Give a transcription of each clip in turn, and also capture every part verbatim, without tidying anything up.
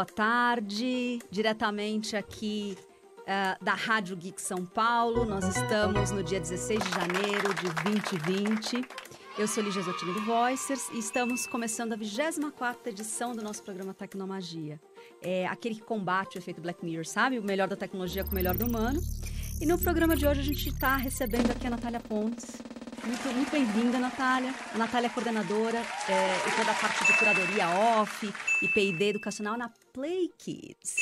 boa tarde, diretamente aqui uh, da Rádio Geek São Paulo. Nós estamos no dia dezesseis de janeiro de dois mil e vinte. Eu sou Ligia Zotini do Voicers e estamos começando a vigésima quarta edição do nosso programa Tecnomagia. É aquele que combate o efeito Black Mirror, sabe? O melhor da tecnologia com o melhor do humano. E no programa de hoje a gente está recebendo aqui a Natália Pontes. Muito, muito bem-vinda, Natália. A Natália é coordenadora é, e toda a parte de curadoria off e P e D educacional na PlayKids.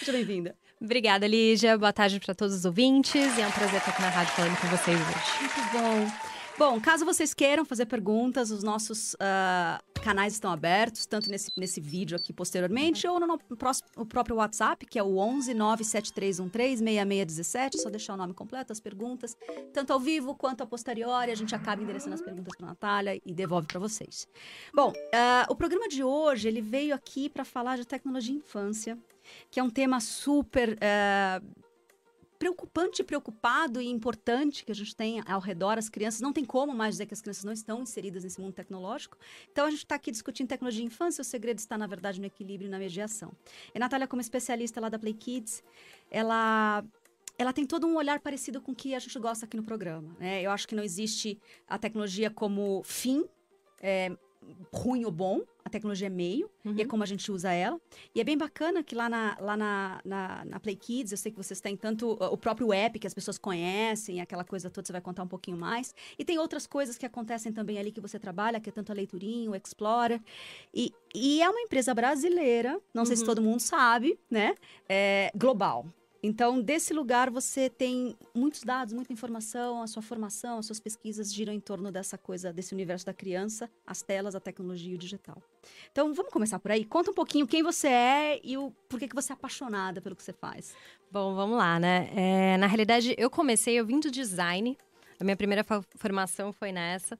Seja bem-vinda. Obrigada, Lígia. Boa tarde para todos os ouvintes. É um prazer estar aqui na rádio falando com vocês hoje. Muito bom. Bom, caso vocês queiram fazer perguntas, os nossos uh, canais estão abertos, tanto nesse, nesse vídeo aqui posteriormente, uhum. ou no, no, no próximo, o próprio WhatsApp, que é o onze nove sete três um três seis seis um sete, só deixar o nome completo, as perguntas, tanto ao vivo quanto a posteriori, a gente acaba endereçando as perguntas para a Natália e devolve para vocês. Bom, uh, o programa de hoje, ele veio aqui para falar de tecnologia e infância, que é um tema super... Uh, preocupante, preocupado e importante que a gente tem ao redor. As crianças, não tem como mais dizer que as crianças não estão inseridas nesse mundo tecnológico. Então, a gente está aqui discutindo tecnologia e infância. O segredo está, na verdade, no equilíbrio e na mediação. E a Natália, como especialista lá da PlayKids, ela... ela tem todo um olhar parecido com o que a gente gosta aqui no programa, né? Eu acho que não existe a tecnologia como fim, é, ruim ou bom. A tecnologia é meio, uhum. e é como a gente usa ela. E é bem bacana que lá na, lá na, na, na PlayKids, eu sei que vocês têm tanto o próprio app que as pessoas conhecem, aquela coisa toda, você vai contar um pouquinho mais. E tem outras coisas que acontecem também ali que você trabalha, que é tanto a Leiturinho, o Explorer. E, e é uma empresa brasileira, não uhum. sei se todo mundo sabe, né? É, global. Então, desse lugar, você tem muitos dados, muita informação, a sua formação, as suas pesquisas giram em torno dessa coisa, desse universo da criança, as telas, a tecnologia e o digital. Então, vamos começar por aí? Conta um pouquinho quem você é e o por que você é apaixonada pelo que você faz. Bom, vamos lá, né? É, na realidade, eu comecei, eu vim do design. A minha primeira formação foi nessa.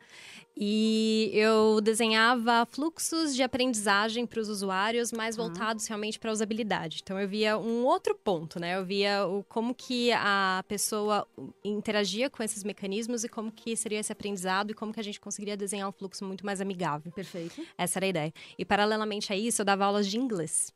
E eu desenhava fluxos de aprendizagem para os usuários, mais uhum. voltados realmente para a usabilidade. Então, eu via um outro ponto, né? Eu via o, como que a pessoa interagia com esses mecanismos e como que seria esse aprendizado e como que a gente conseguiria desenhar um fluxo muito mais amigável. Perfeito. Essa era a ideia. E, paralelamente a isso, eu dava aulas de inglês.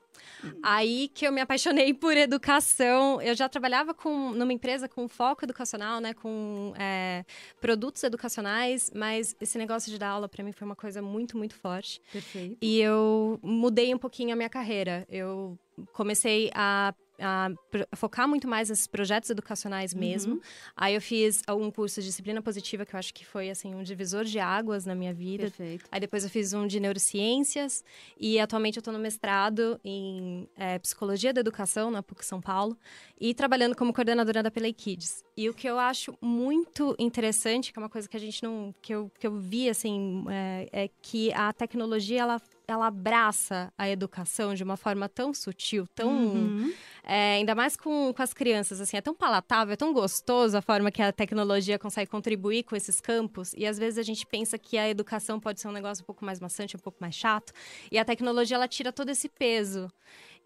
Aí que eu me apaixonei por educação. Eu já trabalhava com, numa empresa com foco educacional, né? Com é, produtos educacionais, mas esse negócio de dar aula para mim foi uma coisa muito, muito forte. Perfeito. E eu mudei um pouquinho a minha carreira. Eu comecei a A focar muito mais nesses projetos educacionais mesmo. Uhum. Aí eu fiz um curso de disciplina positiva, que eu acho que foi, assim, um divisor de águas na minha vida. Perfeito. Aí depois eu fiz um de neurociências. E atualmente eu tô no mestrado em é, psicologia da educação, na PUC São Paulo. E trabalhando como coordenadora da PlayKids. E o que eu acho muito interessante, que é uma coisa que a gente não... Que eu, que eu vi, assim, é, é que a tecnologia, ela... ela abraça a educação de uma forma tão sutil, tão... Uhum. É, ainda mais com, com as crianças, assim, é tão palatável, é tão gostoso a forma que a tecnologia consegue contribuir com esses campos. E às vezes a gente pensa que a educação pode ser um negócio um pouco mais maçante, um pouco mais chato. E a tecnologia, ela tira todo esse peso.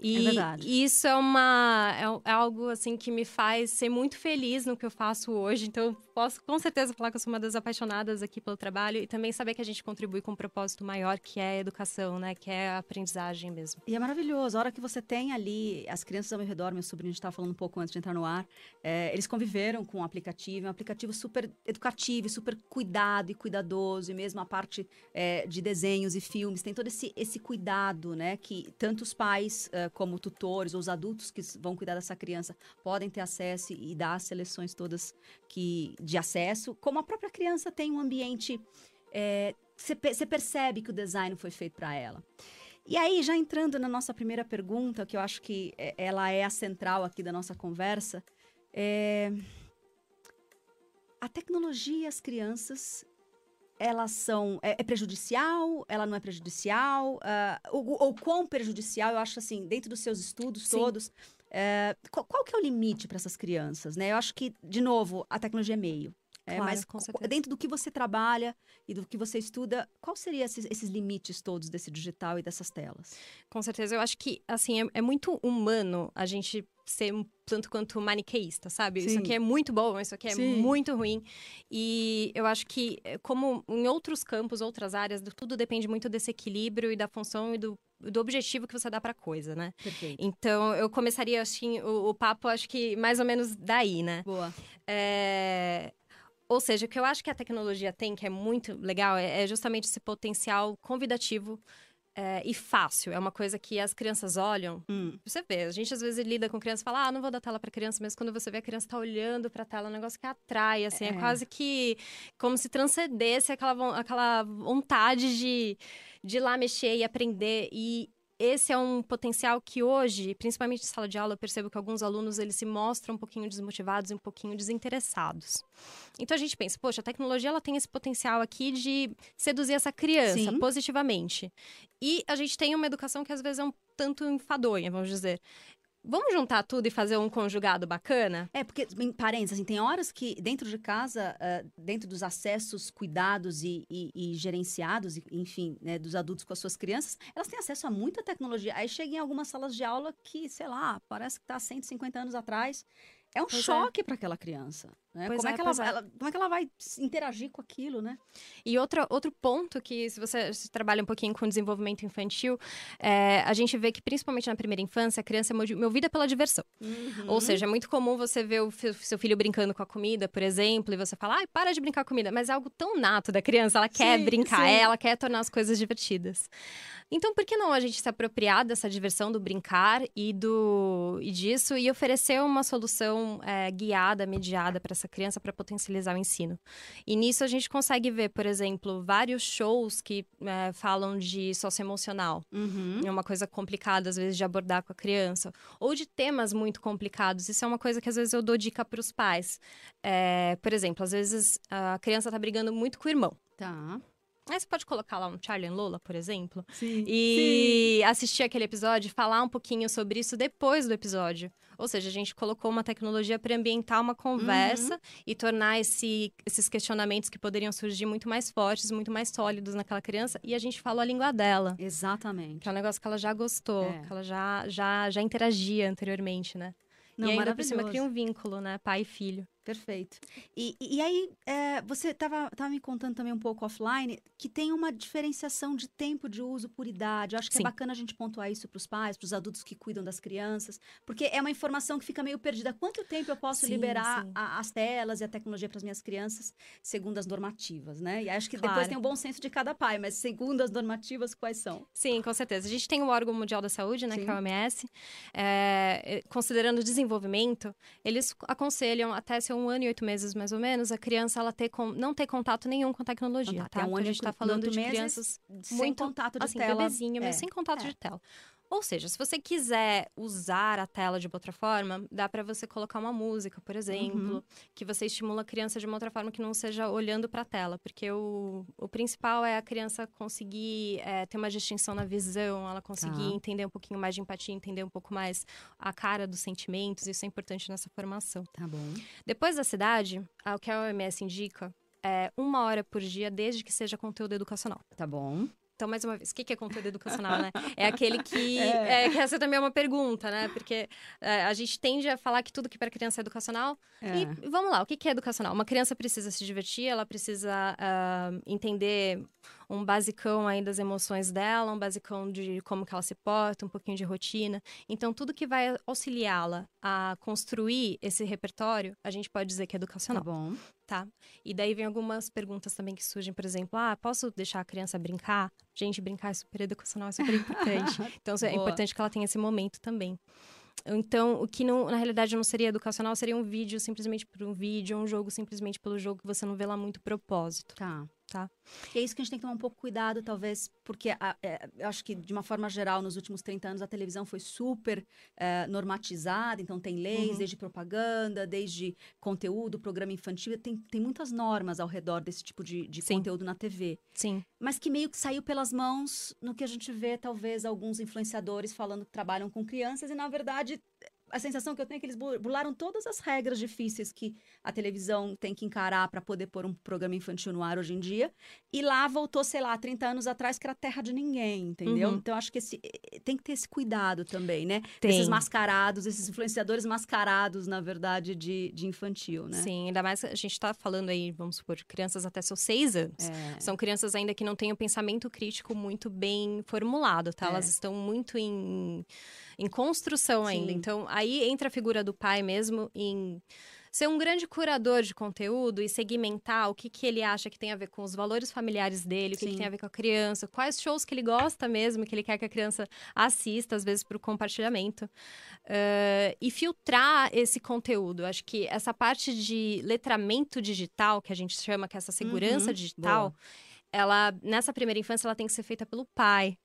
E é verdade. Isso é, uma, é, é algo, assim, que me faz ser muito feliz no que eu faço hoje. Então, posso com certeza falar que eu sou uma das apaixonadas aqui pelo trabalho. E também saber que a gente contribui com um propósito maior, que é a educação, né, que é a aprendizagem mesmo. E é maravilhoso, a hora que você tem ali as crianças ao meu redor, meu sobrinho estava falando um pouco antes de entrar no ar, é, eles conviveram com o aplicativo, um aplicativo super educativo, super cuidado e cuidadoso, e mesmo a parte é, de desenhos e filmes, tem todo esse, esse cuidado, né, que tanto os pais é, como tutores ou os adultos que vão cuidar dessa criança podem ter acesso e dar as seleções todas que, de acesso, como a própria criança tem um ambiente... É, você percebe que o design foi feito para ela. E aí, já entrando na nossa primeira pergunta, que eu acho que ela é a central aqui da nossa conversa, é... a tecnologia e as crianças, elas são... É prejudicial? Ela não é prejudicial? Uh, ou, ou quão prejudicial? Eu acho assim, dentro dos seus estudos Sim. todos... É... Qual, qual que é o limite para essas crianças, né? Eu acho que, de novo, a tecnologia é meio. É, claro, mas dentro do que você trabalha e do que você estuda, quais seriam esses, esses limites todos desse digital e dessas telas? Com certeza, eu acho que, assim, é, é muito humano a gente ser um tanto quanto maniqueísta, sabe? Sim. Isso aqui é muito bom, isso aqui é Sim. muito ruim. E eu acho que, como em outros campos, outras áreas, tudo depende muito desse equilíbrio e da função e do do objetivo que você dá pra coisa, né? Perfeito. Então, eu começaria, assim, o, o papo, acho que mais ou menos daí, né? Boa. É... Ou seja, o que eu acho que a tecnologia tem, que é muito legal, é justamente esse potencial convidativo é, e fácil. É uma coisa que as crianças olham. Hum. Você vê, a gente às vezes lida com criança e fala, ah, não vou dar tela pra criança, mas quando você vê a criança tá olhando pra tela, é um negócio que atrai, assim. É, é quase que como se transcendesse aquela, aquela vontade de, de ir lá mexer e aprender. E esse é um potencial que hoje, principalmente em sala de aula, eu percebo que alguns alunos, eles se mostram um pouquinho desmotivados e um pouquinho desinteressados. Então, a gente pensa, poxa, a tecnologia, ela tem esse potencial aqui de seduzir essa criança, sim, positivamente. E a gente tem uma educação que, às vezes, é um tanto enfadonha, vamos dizer. Vamos juntar tudo e fazer um conjugado bacana? É, porque, em parênteses, assim, tem horas que, dentro de casa, uh, dentro dos acessos cuidados e, e, e gerenciados, e, enfim, né, dos adultos com as suas crianças, elas têm acesso a muita tecnologia. Aí chega em algumas salas de aula que, sei lá, parece que está há cento e cinquenta anos atrás. É um pois choque é. para aquela criança, né? Como é, é, que ela, é. Ela, como é que ela vai interagir com aquilo, né? E outra, outro ponto que, se você se trabalha um pouquinho com desenvolvimento infantil, é, a gente vê que, principalmente na primeira infância, a criança é movida pela diversão. Uhum. Ou seja, é muito comum você ver o f- seu filho brincando com a comida, por exemplo, e você fala, ai, para de brincar com a comida. Mas é algo tão nato da criança, ela quer sim, brincar, sim. ela quer tornar as coisas divertidas. Então, por que não a gente se apropriar dessa diversão do brincar e, do, e disso e oferecer uma solução é, guiada, mediada para essa criança para potencializar o ensino? E nisso a gente consegue ver, por exemplo, vários shows que é, falam de socioemocional. Uhum. É uma coisa complicada, às vezes, de abordar com a criança. Ou de temas muito complicados. Isso é uma coisa que, às vezes, eu dou dica para os pais. É, por exemplo, às vezes a criança está brigando muito com o irmão. Tá. Aí você pode colocar lá um Charlie e Lola, por exemplo, sim, e sim. assistir aquele episódio e falar um pouquinho sobre isso depois do episódio. Ou seja, a gente colocou uma tecnologia para ambientar uma conversa uhum. e tornar esse, esses questionamentos que poderiam surgir muito mais fortes, muito mais sólidos naquela criança. E a gente falou a língua dela. Exatamente. Que é um negócio que ela já gostou, é. que ela já, já, já interagia anteriormente, né? Não, e ainda por cima cria um vínculo, né? Pai e filho. Perfeito. E, e aí, é, você estava me contando também um pouco offline que tem uma diferenciação de tempo de uso por idade. Eu acho que sim. é bacana a gente pontuar isso para os pais, para os adultos que cuidam das crianças, porque é uma informação que fica meio perdida. Quanto tempo eu posso sim, liberar sim. A, as telas e a tecnologia para as minhas crianças, segundo as normativas, né? E acho que claro. Depois tem o bom senso de cada pai, mas segundo as normativas, quais são? Sim, com certeza. A gente tem o órgão mundial da saúde, né, sim. que é o O M S. É, considerando o desenvolvimento, eles aconselham até um ano e oito meses, mais ou menos, a criança ela ter com... não ter contato nenhum com tecnologia, tá? tá? Um ano a gente tá falando de crianças sem muito, contato de assim, tela. Bebezinho, mas é. sem contato é. de tela. Ou seja, se você quiser usar a tela de outra forma, dá para você colocar uma música, por exemplo, uhum. que você estimula a criança de uma outra forma que não seja olhando para a tela. Porque o, o principal é a criança conseguir é, ter uma distinção na visão, ela conseguir tá. entender um pouquinho mais de empatia, entender um pouco mais a cara dos sentimentos. Isso é importante nessa formação. Tá bom. Depois da idade, o que a O M S indica é uma hora por dia, desde que seja conteúdo educacional. Tá bom. Então, mais uma vez, o que é conteúdo educacional, né? É aquele que... É. É, que essa também é uma pergunta, né? Porque é, a gente tende a falar que tudo que para criança é educacional. É. E vamos lá, o que é educacional? Uma criança precisa se divertir, ela precisa uh, entender um basicão aí das emoções dela, um basicão de como que ela se porta, um pouquinho de rotina. Então, tudo que vai auxiliá-la a construir esse repertório, a gente pode dizer que é educacional. Tá bom. Tá. E daí vem algumas perguntas também que surgem, por exemplo, ah, posso deixar a criança brincar? Gente, brincar é super educacional, é super importante. Então, é importante que ela tenha esse momento também. Então, o que não, na realidade não seria educacional, seria um vídeo simplesmente por um vídeo, ou um jogo simplesmente pelo jogo, que você não vê lá muito propósito. Tá. Tá. E é isso que a gente tem que tomar um pouco cuidado, talvez, porque a, é, eu acho que, de uma forma geral, nos últimos trinta anos, a televisão foi super é, normatizada, então tem leis, uhum. desde propaganda, desde conteúdo, programa infantil, tem, tem muitas normas ao redor desse tipo de, de conteúdo na T V. Sim. Mas que meio que saiu pelas mãos no que a gente vê, talvez, alguns influenciadores falando que trabalham com crianças e, na verdade... a sensação que eu tenho é que eles burlaram todas as regras difíceis que a televisão tem que encarar para poder pôr um programa infantil no ar hoje em dia. E lá voltou, sei lá, trinta anos atrás, que era terra de ninguém, entendeu? Uhum. Então, acho que esse, tem que ter esse cuidado também, né? Tem. Esses mascarados, esses influenciadores mascarados, na verdade, de, de infantil, né? Sim, ainda mais a gente tá falando aí, vamos supor, de crianças até seus seis anos. É. São crianças ainda que não têm o pensamento crítico muito bem formulado, tá? É. Elas estão muito em, em construção Sim. ainda. Então, aí entra a figura do pai mesmo em ser um grande curador de conteúdo e segmentar o que, que ele acha que tem a ver com os valores familiares dele, o que, que tem a ver com a criança, quais shows que ele gosta mesmo, que ele quer que a criança assista, às vezes, para o compartilhamento. Uh, e filtrar esse conteúdo. Acho que essa parte de letramento digital, que a gente chama que é essa segurança uhum, digital, boa. Ela, nessa primeira infância, ela tem que ser feita pelo pai.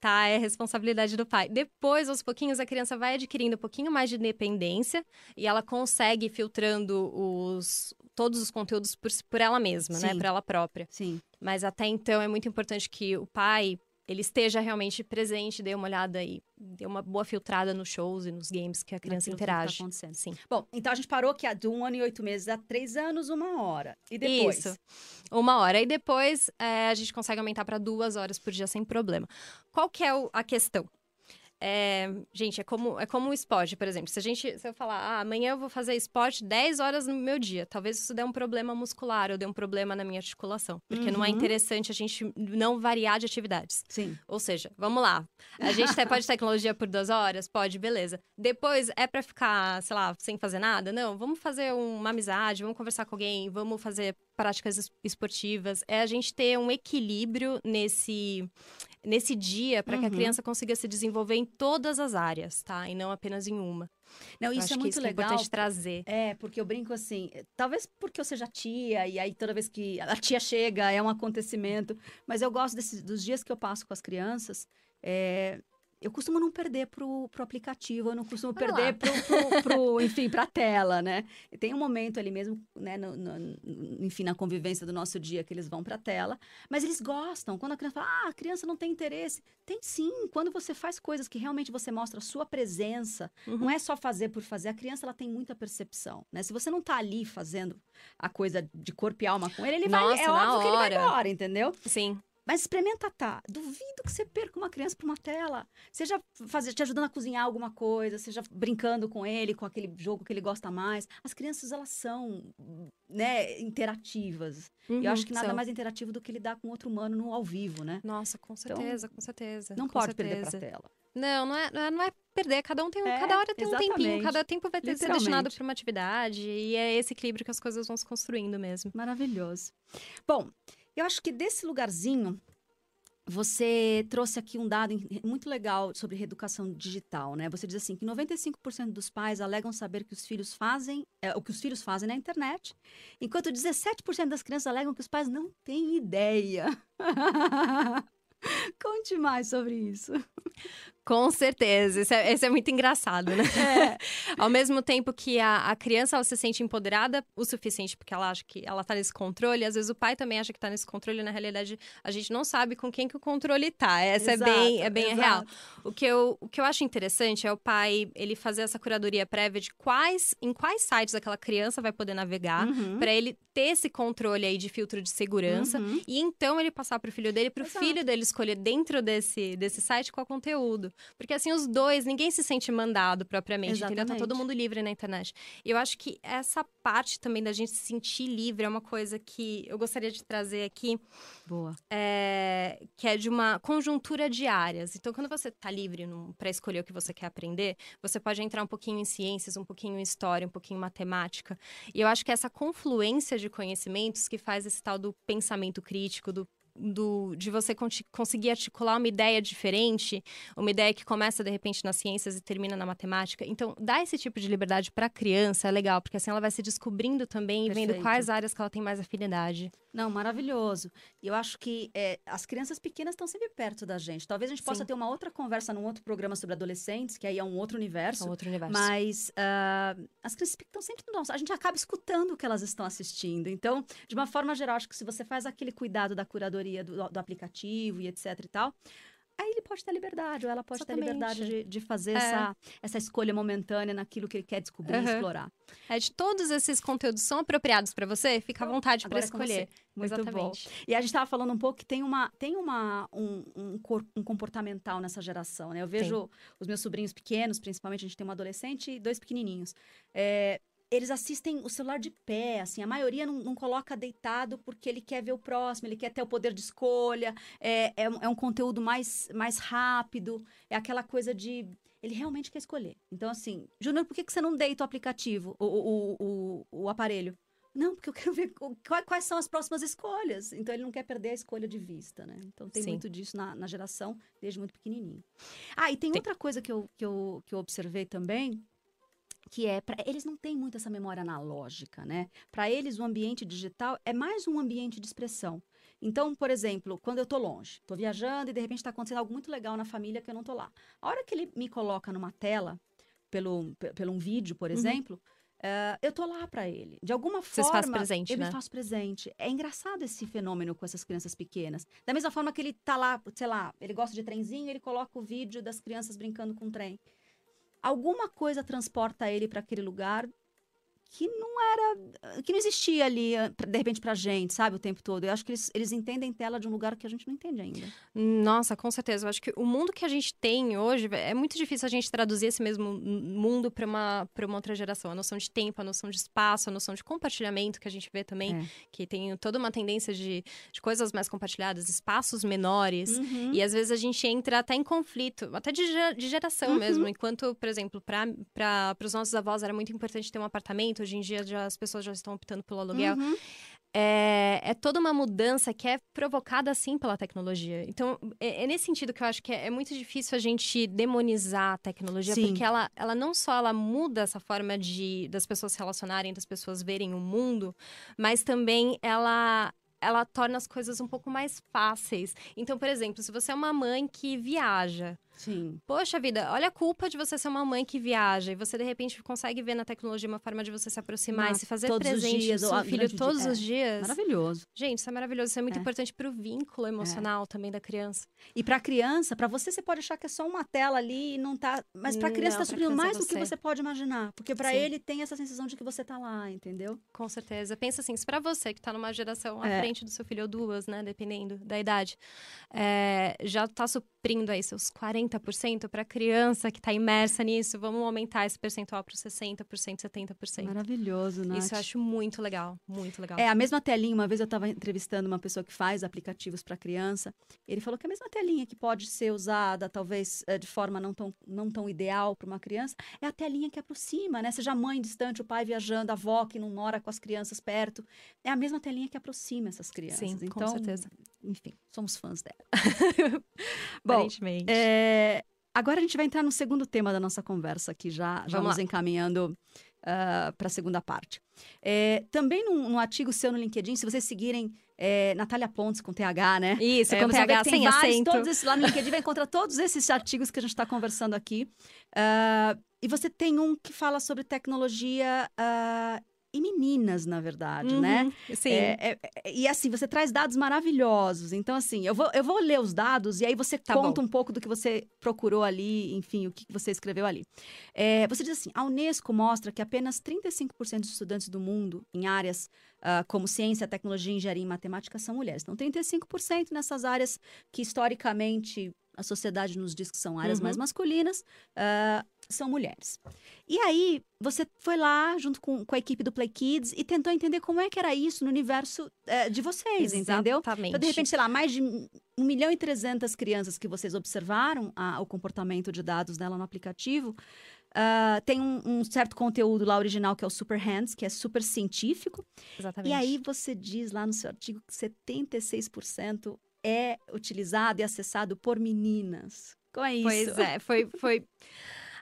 Tá, é responsabilidade do pai. Depois, aos pouquinhos, a criança vai adquirindo um pouquinho mais de independência e ela consegue ir filtrando os, todos os conteúdos por, por ela mesma, Sim. né? Por ela própria. Sim. Mas até então é muito importante que o pai ele esteja realmente presente, dê uma olhada aí, dê uma boa filtrada nos shows e nos games que a criança Naquilo interage. Que tá acontecendo. Sim. Bom, então a gente parou que de um ano e oito meses a três anos, uma hora. E depois? Isso. Uma hora. E depois é, a gente consegue aumentar para duas horas por dia sem problema. Qual que é o, a questão? É, gente, é como, é como o esporte, por exemplo. Se, a gente, se eu falar, ah, amanhã eu vou fazer esporte dez horas no meu dia. Talvez isso dê um problema muscular ou dê um problema na minha articulação. Porque uhum. não é interessante a gente não variar de atividades. Sim. Ou seja, vamos lá. A gente até pode tecnologia por duas horas? Pode, beleza. Depois, é pra ficar, sei lá, sem fazer nada? Não, vamos fazer uma amizade, vamos conversar com alguém, vamos fazer práticas esportivas. É a gente ter um equilíbrio nesse... nesse dia, para uhum. que a criança consiga se desenvolver em todas as áreas, tá? E não apenas em uma. Não, isso é muito legal. É importante trazer. É, porque eu brinco assim, talvez porque eu seja tia, e aí toda vez que a tia chega, é um acontecimento. Mas eu gosto desse, dos dias que eu passo com as crianças, é... eu costumo não perder pro, pro aplicativo, eu não costumo Olha perder pro, pro, pro, enfim, pra tela, né? Tem um momento ali mesmo, né, no, no, enfim, na convivência do nosso dia que eles vão pra tela, mas eles gostam. Quando a criança fala, ah, a criança não tem interesse. Tem sim, quando você faz coisas que realmente você mostra a sua presença, uhum. não é só fazer por fazer. A criança, ela tem muita percepção, né? Se você não tá ali fazendo a coisa de corpo e alma com ele, ele Nossa, vai, é óbvio hora. que ele vai embora, entendeu? Sim. Mas experimenta, tá? Duvido que você perca uma criança pra uma tela. Seja fazer, te ajudando a cozinhar alguma coisa, seja brincando com ele, com aquele jogo que ele gosta mais. As crianças, elas são, né, interativas. Uhum, eu acho que nada são. mais interativo do que lidar com outro humano no ao vivo, né? Nossa, com certeza, então, com certeza. Não com pode certeza. perder pra tela. Não, não é, não é, não é perder. Cada um tem um, é, cada hora tem um tempinho. Cada tempo vai ter que ser destinado pra uma atividade. E é esse equilíbrio que as coisas vão se construindo mesmo. Maravilhoso. Bom... eu acho que desse lugarzinho, você trouxe aqui um dado muito legal sobre reeducação digital, né? Você diz assim, que noventa e cinco por cento dos pais alegam saber que os filhos fazem, é, o que os filhos fazem na internet, enquanto dezessete por cento das crianças alegam que os pais não têm ideia. Conte mais sobre isso. Com certeza, isso é, isso é muito engraçado, né? É. Ao mesmo tempo que a, a criança, ela se sente empoderada o suficiente, porque ela acha que ela tá nesse controle, às vezes o pai também acha que tá nesse controle, na realidade, a gente não sabe com quem que o controle tá, essa exato, é bem, é bem exato. real. O que, eu, o que eu acho interessante é o pai, ele fazer essa curadoria prévia de quais, em quais sites aquela criança vai poder navegar, uhum. pra ele ter esse controle aí de filtro de segurança, uhum. e então ele passar pro filho dele, pro exato. filho dele escolher dentro desse, desse site qual conteúdo. Porque assim, os dois, ninguém se sente mandado propriamente, Exatamente. entendeu? Tá todo mundo livre na internet. E eu acho que essa parte também da gente se sentir livre é uma coisa que eu gostaria de trazer aqui. Boa. É, que é de uma conjuntura de áreas. Então, quando você tá livre para escolher o que você quer aprender, você pode entrar um pouquinho em ciências, um pouquinho em história, um pouquinho em matemática. E eu acho que é essa confluência de conhecimentos que faz esse tal do pensamento crítico, do Do, de você con- conseguir articular uma ideia diferente, uma ideia que começa, de repente, nas ciências e termina na matemática. Então, dar esse tipo de liberdade para a criança é legal, porque assim ela vai se descobrindo também Perfeito. e vendo quais áreas que ela tem mais afinidade. Não, maravilhoso. E eu acho que é, as crianças pequenas estão sempre perto da gente. Talvez a gente possa Sim. ter uma outra conversa num outro programa sobre adolescentes, que aí é um outro universo. É um outro universo. Mas uh, as crianças estão sempre no nosso. A gente acaba escutando o que elas estão assistindo. Então, de uma forma geral, acho que se você faz aquele cuidado da curadoria do, do aplicativo e etc e tal, aí ele pode ter liberdade, ou ela pode Exatamente. ter liberdade de, de fazer é. essa, essa escolha momentânea naquilo que ele quer descobrir uhum. e explorar. É, de todos esses conteúdos são apropriados para você, fica à vontade para escolher. Muito Exatamente. bom. E a gente estava falando um pouco que tem, uma, tem uma, um, um, cor, um comportamental nessa geração, né? Eu vejo Sim. os meus sobrinhos pequenos, principalmente, a gente tem uma adolescente e dois pequenininhos. É... Eles assistem o celular de pé, assim, a maioria não, não coloca deitado porque ele quer ver o próximo, ele quer ter o poder de escolha, é, é, um, é um conteúdo mais, mais rápido, é aquela coisa de... Ele realmente quer escolher. Então, assim, Júnior, por que, que você não deita o aplicativo, o, o, o, o aparelho? Não, porque eu quero ver quais, quais são as próximas escolhas. Então, ele não quer perder a escolha de vista, né? Então, tem Sim. muito disso na, na geração, desde muito pequenininho. Ah, e tem, tem. outra coisa que eu, que eu, que eu observei também... que é, pra, eles não têm muito essa memória analógica, né? Para eles, o ambiente digital é mais um ambiente de expressão. Então, por exemplo, quando eu tô longe, tô viajando e de repente tá acontecendo algo muito legal na família que eu não tô lá. A hora que ele me coloca numa tela, pelo, pelo um vídeo, por exemplo... Uhum. Uh, eu tô lá pra ele. De alguma Vocês forma, faz presente, eu né? me faço presente. É engraçado esse fenômeno com essas crianças pequenas. Da mesma forma que ele tá lá, sei lá, ele gosta de trenzinho, ele coloca o vídeo das crianças brincando com o trem. Alguma coisa transporta ele para aquele lugar que não era... que não existia ali, de repente, pra gente, sabe? O tempo todo. Eu acho que eles, eles entendem tela de um lugar que a gente não entende ainda. Nossa, com certeza. Eu acho que o mundo que a gente tem hoje... É muito difícil a gente traduzir esse mesmo mundo para uma, para uma outra geração. A noção de tempo, a noção de espaço, a noção de compartilhamento que a gente vê também. É. Que tem toda uma tendência de, de coisas mais compartilhadas, espaços menores. Uhum. E, às vezes, a gente entra até em conflito. Até de, de geração uhum. mesmo. Enquanto, por exemplo, para os nossos avós era muito importante ter um apartamento... Hoje em dia, já, as pessoas já estão optando pelo aluguel. Uhum. É, é toda uma mudança que é provocada, assim, pela tecnologia. Então, é, é nesse sentido que eu acho que é, é muito difícil a gente demonizar a tecnologia. Sim. Porque ela, ela não só ela muda essa forma de, das pessoas se relacionarem, das pessoas verem o mundo, mas também ela... ela torna as coisas um pouco mais fáceis. Então, por exemplo, se você é uma mãe que viaja... Sim. Poxa vida, olha a culpa de você ser uma mãe que viaja. E você, de repente, consegue ver na tecnologia uma forma de você se aproximar ah, e se fazer presente do seu filho todos os dias. Maravilhoso. Gente, isso é maravilhoso. Isso é muito é. importante pro vínculo emocional é. também da criança. E pra criança, pra você, você pode achar que é só uma tela ali e não tá... Mas pra criança não, tá sofrendo mais do que você pode imaginar. Porque pra Sim. ele tem essa sensação de que você tá lá, entendeu? Com certeza. Pensa assim, se pra você que tá numa geração à é. frente do seu filho, ou duas, né, dependendo da idade, é, já tá suprindo aí seus quarenta por cento para criança que tá imersa nisso, vamos aumentar esse percentual para sessenta por cento, setenta por cento. Maravilhoso, né? Isso eu acho muito legal, muito legal. É, a mesma telinha, uma vez eu tava entrevistando uma pessoa que faz aplicativos para criança, ele falou que a mesma telinha que pode ser usada, talvez, de forma não tão, não tão ideal para uma criança, é a telinha que aproxima, né, seja a mãe distante, o pai viajando, a avó que não mora com as crianças perto, é a mesma telinha que aproxima essas crianças. Sim, então, com certeza. Enfim, somos fãs dela. Bom, aparentemente. É, agora a gente vai entrar no segundo tema da nossa conversa aqui, já, já vamos nos encaminhando uh, para a segunda parte. É, também num, num artigo seu no LinkedIn, se vocês seguirem é, Natália Pontes com T H, né? Isso, é, com T H, sem acento. Todos esses, lá no LinkedIn vai encontrar todos esses artigos que a gente está conversando aqui. Uh, e você tem um que fala sobre tecnologia... Uh, e meninas, na verdade, uhum, né? Sim. É, é, é, e assim, você traz dados maravilhosos. Então, assim, eu vou, eu vou ler os dados e aí você tá conta bom. um pouco do que você procurou ali, enfim, o que você escreveu ali. É, você diz assim, a Unesco mostra que apenas trinta e cinco por cento dos estudantes do mundo em áreas uh, como ciência, tecnologia, engenharia e matemática são mulheres. Então, trinta e cinco por cento nessas áreas que historicamente... a sociedade nos diz que são áreas uhum. mais masculinas, uh, são mulheres. E aí, você foi lá, junto com, com a equipe do PlayKids, e tentou entender como é que era isso no universo uh, de vocês, entendeu? Exatamente. Então, de repente, sei lá, mais de um milhão e trezentas crianças que vocês observaram a, o comportamento de dados dela no aplicativo... Uh, tem um, um certo conteúdo lá original que é o Super Hands, que é super científico. Exatamente. E aí, você diz lá no seu artigo que setenta e seis por cento é utilizado e acessado por meninas. Como é isso? Pois é, foi... foi...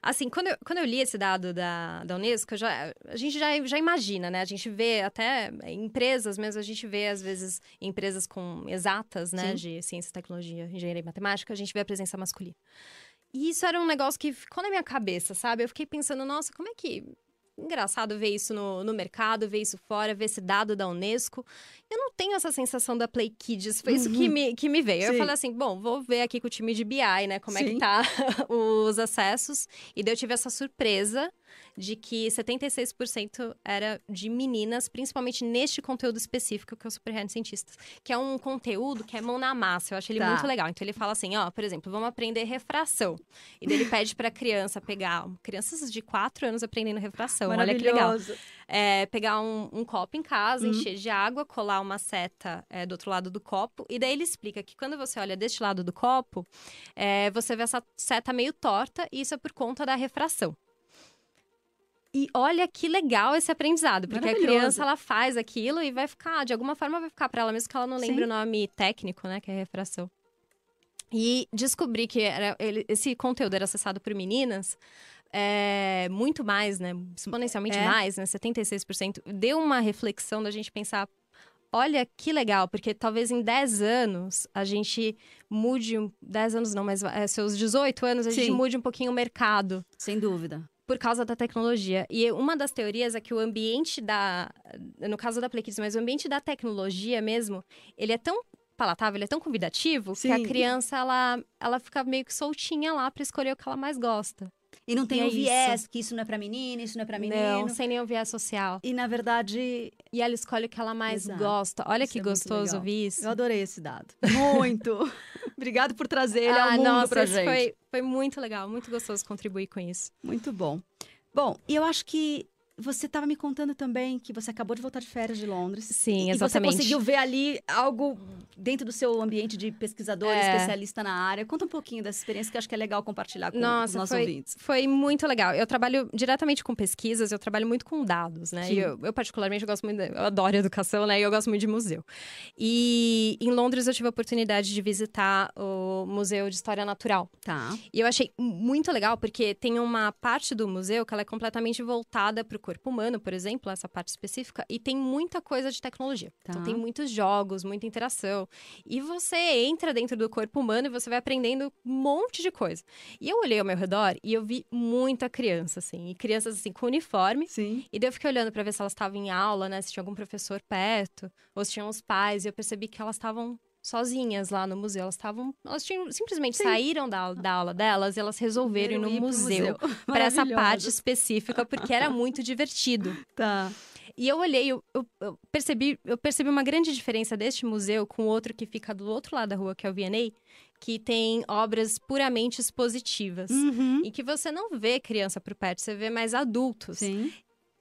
Assim, quando eu, quando eu li esse dado da, da Unesco, já, a gente já, já imagina, né? A gente vê até empresas mesmo, a gente vê, às vezes, empresas com exatas, né? Sim. De ciência, tecnologia, engenharia e matemática, a gente vê a presença masculina. E isso era um negócio que ficou na minha cabeça, sabe? Eu fiquei pensando, nossa, como é que... engraçado ver isso no, no mercado, ver isso fora, ver esse dado da Unesco. Eu não tenho essa sensação da PlayKids, foi uhum. isso que me, que me veio. Sim. Eu falei assim, bom, vou ver aqui com o time de B I, né, como Sim. é que tá os acessos. E daí eu tive essa surpresa de que setenta e seis por cento era de meninas, principalmente neste conteúdo específico que é o Super Hands Cientistas, que é um conteúdo que é mão na massa, eu acho ele tá. muito legal. Então ele fala assim, ó, por exemplo, vamos aprender refração. E daí ele pede pra criança pegar, crianças de quatro anos aprendendo refração, olha que legal. É, pegar um, um copo em casa, uhum. encher de água, colar uma seta é, do outro lado do copo, e daí ele explica que quando você olha deste lado do copo, é, você vê essa seta meio torta, e isso é por conta da refração. E olha que legal esse aprendizado, porque a criança, ela faz aquilo e vai ficar, de alguma forma vai ficar para ela, mesmo que ela não lembre Sim. o nome técnico, né, que é refração. E descobri que era, ele, esse conteúdo era acessado por meninas, é, muito mais, né, exponencialmente é. mais, né, setenta e seis por cento. Deu uma reflexão da gente pensar, olha que legal, porque talvez em dez anos a gente mude, dez anos não, mas é, seus dezoito anos a Sim. gente mude um pouquinho o mercado. Sem dúvida. Por causa da tecnologia. E uma das teorias é que o ambiente da... No caso da PlayKids, mas o ambiente da tecnologia mesmo, ele é tão palatável, ele é tão convidativo, Sim. que a criança, ela, ela fica meio que soltinha lá pra escolher o que ela mais gosta. E não tem um viés, que isso não é pra menina, isso não é pra menino. Não, sem nenhum viés social. E, na verdade... E ela escolhe o que ela mais Exato. Gosta. Olha isso que é gostoso ouvir isso. Eu adorei esse dado. Muito! Obrigado por trazer ele ah, ao mundo nossa, pra gente. Foi, foi muito legal, muito gostoso contribuir com isso. Muito bom. Bom, e eu acho que você estava me contando também que você acabou de voltar de férias de Londres. Sim, exatamente. E você conseguiu ver ali algo dentro do seu ambiente de pesquisador, é... especialista na área. Conta um pouquinho dessa experiência que eu acho que é legal compartilhar com Nossa, os nossos foi, ouvintes. Foi muito legal. Eu trabalho diretamente com pesquisas, eu trabalho muito com dados, né? E eu, eu particularmente, eu gosto muito, eu adoro educação, né? E eu gosto muito de museu. E em Londres eu tive a oportunidade de visitar o Museu de História Natural. Tá. E eu achei muito legal, porque tem uma parte do museu que ela é completamente voltada para o corpo humano, por exemplo, essa parte específica, e tem muita coisa de tecnologia. Tá. Então, tem muitos jogos, muita interação. E você entra dentro do corpo humano e você vai aprendendo um monte de coisa. E eu olhei ao meu redor e eu vi muita criança, assim. E crianças, assim, com uniforme. Sim. E daí eu fiquei olhando pra ver se elas estavam em aula, né? Se tinha algum professor perto, ou se tinham os pais. E eu percebi que elas estavam... sozinhas lá no museu, elas estavam, elas tinham, simplesmente Sim. saíram da, da aula delas e elas resolveram ir no museu, para essa parte específica, porque era muito divertido. Tá. E eu olhei, eu, eu, eu, percebi, eu percebi uma grande diferença deste museu com outro que fica do outro lado da rua, que é o V e A, que tem obras puramente expositivas, uhum. em que você não vê criança por perto, você vê mais adultos. Sim.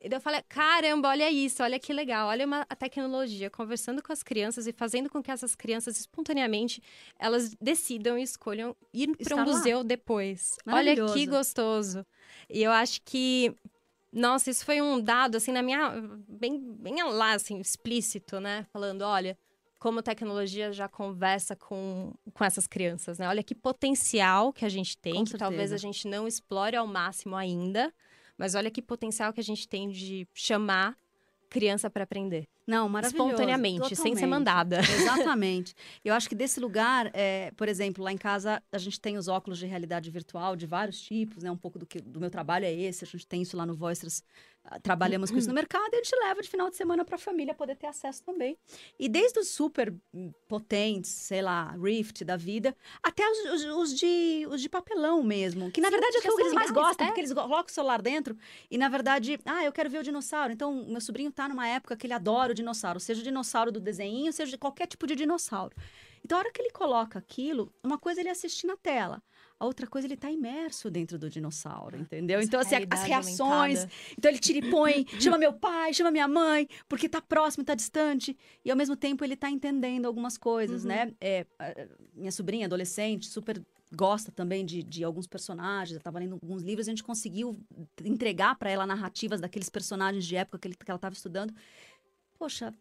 E daí eu falei, caramba, olha isso, olha que legal, olha uma, a tecnologia conversando com as crianças e fazendo com que essas crianças, espontaneamente, elas decidam e escolham ir para um museu depois. Olha que gostoso. E eu acho que, nossa, isso foi um dado, assim, na minha, bem, bem lá, assim, explícito, né? Falando, olha, como a tecnologia já conversa com, com essas crianças, né? Olha que potencial que a gente tem, que talvez a gente não explore ao máximo ainda. Mas olha que potencial que a gente tem de chamar criança para aprender. Não, maravilhoso. Espontaneamente, totalmente. Sem ser mandada. Exatamente. Eu acho que desse lugar, é, por exemplo, lá em casa, a gente tem os óculos de realidade virtual de vários tipos, né? Um pouco do, que, do meu trabalho é esse, a gente tem isso lá no Voicers, trabalhamos com isso no mercado, e a gente leva de final de semana para a família poder ter acesso também. E desde os super potentes, sei lá, Rift da vida, até os, os, os, de, os de papelão mesmo, que na Sim, verdade é o que eles mais gostam, é? Porque eles colocam o celular dentro, e na verdade, ah, eu quero ver o dinossauro, então meu sobrinho tá numa época que ele adora o dinossauro, seja o dinossauro do desenho, seja de qualquer tipo de dinossauro. Então, a hora que ele coloca aquilo, uma coisa ele assiste na tela, a outra coisa ele tá imerso dentro do dinossauro, entendeu? Essa então, assim, as reações... Aumentada. Então, ele tira e põe, chama meu pai, chama minha mãe, porque tá próximo, tá distante. E, ao mesmo tempo, ele tá entendendo algumas coisas, uhum. né? É, minha sobrinha, adolescente, super... gosta também de, de alguns personagens, ela estava lendo alguns livros, a gente conseguiu entregar para ela narrativas daqueles personagens de época que, ele, que ela estava estudando. Poxa,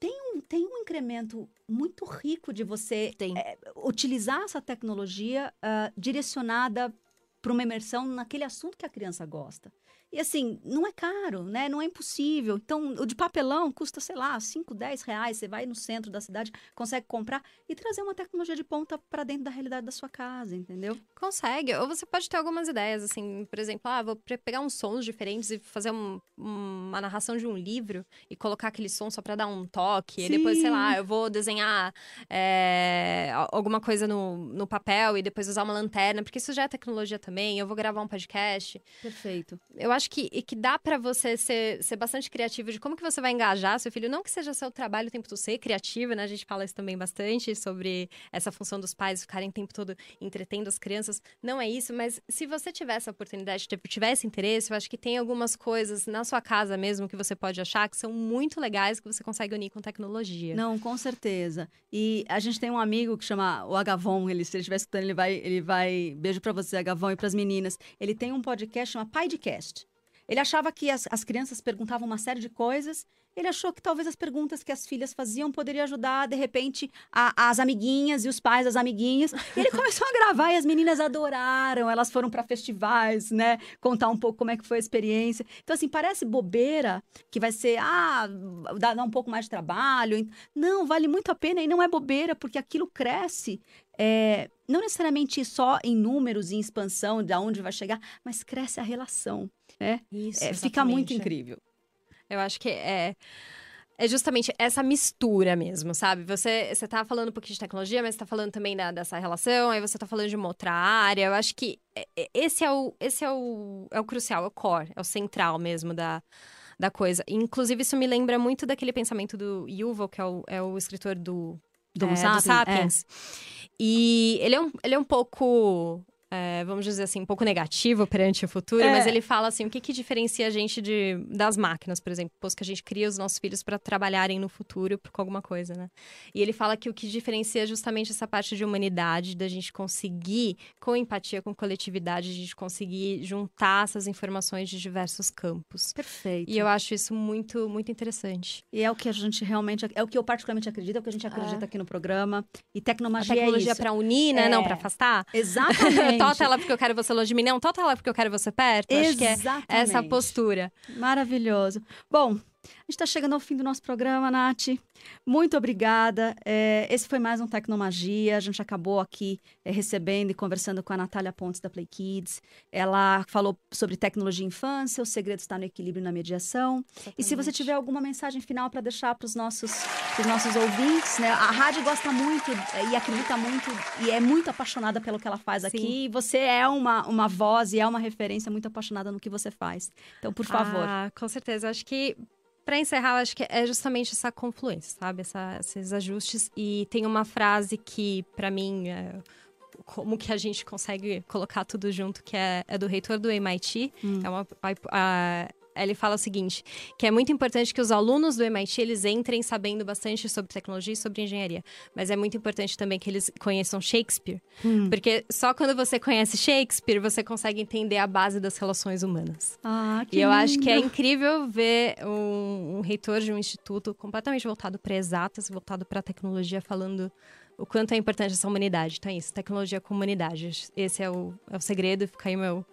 tem um, tem um incremento muito rico de você é, utilizar essa tecnologia uh, direcionada para uma imersão naquele assunto que a criança gosta. E assim, não é caro, né? Não é impossível. Então, o de papelão custa, sei lá, cinco, dez reais. Você vai no centro da cidade, consegue comprar e trazer uma tecnologia de ponta para dentro da realidade da sua casa, entendeu? Consegue. Ou você pode ter algumas ideias, assim, por exemplo, ah, vou pegar uns sons diferentes e fazer um, uma narração de um livro e colocar aquele som só para dar um toque. Sim. E depois, sei lá, eu vou desenhar é, alguma coisa no, no papel e depois usar uma lanterna, porque isso já é tecnologia também. Eu vou gravar um podcast. Perfeito. Eu acho que, e que dá para você ser, ser bastante criativo de como que você vai engajar seu filho. Não que seja seu trabalho o tempo todo ser criativo, né? A gente fala isso também bastante sobre essa função dos pais ficarem o tempo todo entretendo as crianças. Não é isso, mas se você tiver essa oportunidade, tiver esse interesse, eu acho que tem algumas coisas na sua casa mesmo que você pode achar que são muito legais, que você consegue unir com tecnologia. Não, com certeza. E a gente tem um amigo que chama o Agavon, ele, se ele estiver escutando, ele vai... Ele vai... Beijo para você, Agavon, e para as meninas. Ele tem um podcast chamado Piedcast. Ele achava que as, as crianças perguntavam uma série de coisas. Ele achou que talvez as perguntas que as filhas faziam poderiam ajudar, de repente, a, as amiguinhas e os pais das amiguinhas. E ele começou a gravar e as meninas adoraram. Elas foram para festivais, né? Contar um pouco como é que foi a experiência. Então, assim, parece bobeira que vai ser, ah, dá, dá um pouco mais de trabalho. Não, vale muito a pena e não é bobeira, porque aquilo cresce. É, não necessariamente só em números e em expansão, de onde vai chegar, mas cresce a relação, né? Isso, é, fica muito incrível. Eu acho que é... É justamente essa mistura mesmo, sabe? Você, você tá falando um pouquinho de tecnologia, mas você tá falando também da, dessa relação, aí você tá falando de uma outra área. Eu acho que esse é o, esse é o, é o crucial, é o core, é o central mesmo da... da coisa. Inclusive, isso me lembra muito daquele pensamento do Yuval, que é o, é o escritor do... Do Homo é, Sapiens. É. E ele é um, ele é um pouco, é, vamos dizer assim, um pouco negativo perante o futuro. É. Mas ele fala assim, o que, que diferencia a gente de, das máquinas, por exemplo? Pois que a gente cria os nossos filhos para trabalharem no futuro com alguma coisa, né? E ele fala que o que diferencia é justamente essa parte de humanidade, da gente conseguir, com empatia, com coletividade, a gente conseguir juntar essas informações de diversos campos. Perfeito. E eu acho isso muito, muito interessante. E é o que a gente realmente... É o que eu particularmente acredito, é o que a gente acredita é. aqui no programa. E tecnologia, a tecnologia é isso. Para unir, né? É. Não, para afastar. Exatamente. Tota ela porque eu quero você longe de mim, não. Tota ela porque eu quero você perto. Exatamente. Acho que é essa postura. Maravilhoso. Bom, a gente está chegando ao fim do nosso programa, Nath. Muito obrigada. É, esse foi mais um Tecnomagia. A gente acabou aqui é, recebendo e conversando com a Natália Pontes, da PlayKids. Ela falou sobre tecnologia e infância, o segredo está no equilíbrio e na mediação. Exatamente. E se você tiver alguma mensagem final para deixar para os nossos, pros nossos ouvintes, né? A rádio gosta muito e acredita muito e é muito apaixonada pelo que ela faz. Sim. Aqui. E você é uma, uma voz e é uma referência muito apaixonada no que você faz. Então, por favor. Ah, com certeza. Acho que... Para encerrar, acho que é justamente essa confluência, sabe? Essa, esses ajustes. E tem uma frase que, para mim, é como que a gente consegue colocar tudo junto, que é, é do reitor do M I T. Hum. É uma... A, a, Ele fala o seguinte, que é muito importante que os alunos do M I T, eles entrem sabendo bastante sobre tecnologia e sobre engenharia. Mas é muito importante também que eles conheçam Shakespeare. Hum. Porque só quando você conhece Shakespeare, você consegue entender a base das relações humanas. Ah, que E eu lindo. Acho que é incrível ver um, um reitor de um instituto completamente voltado para exatas, voltado para tecnologia, falando o quanto é importante essa humanidade. Então é isso, tecnologia com humanidade. Esse é o, é o segredo, fica aí meu...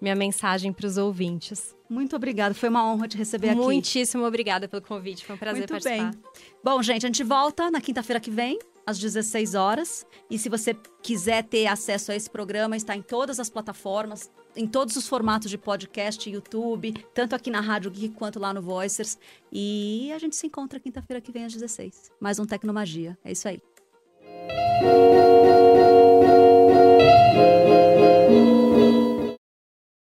minha mensagem para os ouvintes. Muito obrigada, foi uma honra te receber aqui. Muitíssimo obrigada pelo convite, foi um prazer Muito participar. Bem. Bom, gente, a gente volta na quinta-feira que vem, às dezesseis horas. E se você quiser ter acesso a esse programa, está em todas as plataformas, em todos os formatos de podcast, YouTube, tanto aqui na Rádio Geek quanto lá no Voicers. E a gente se encontra quinta-feira que vem às dezesseis. Mais um Tecnomagia, é isso aí.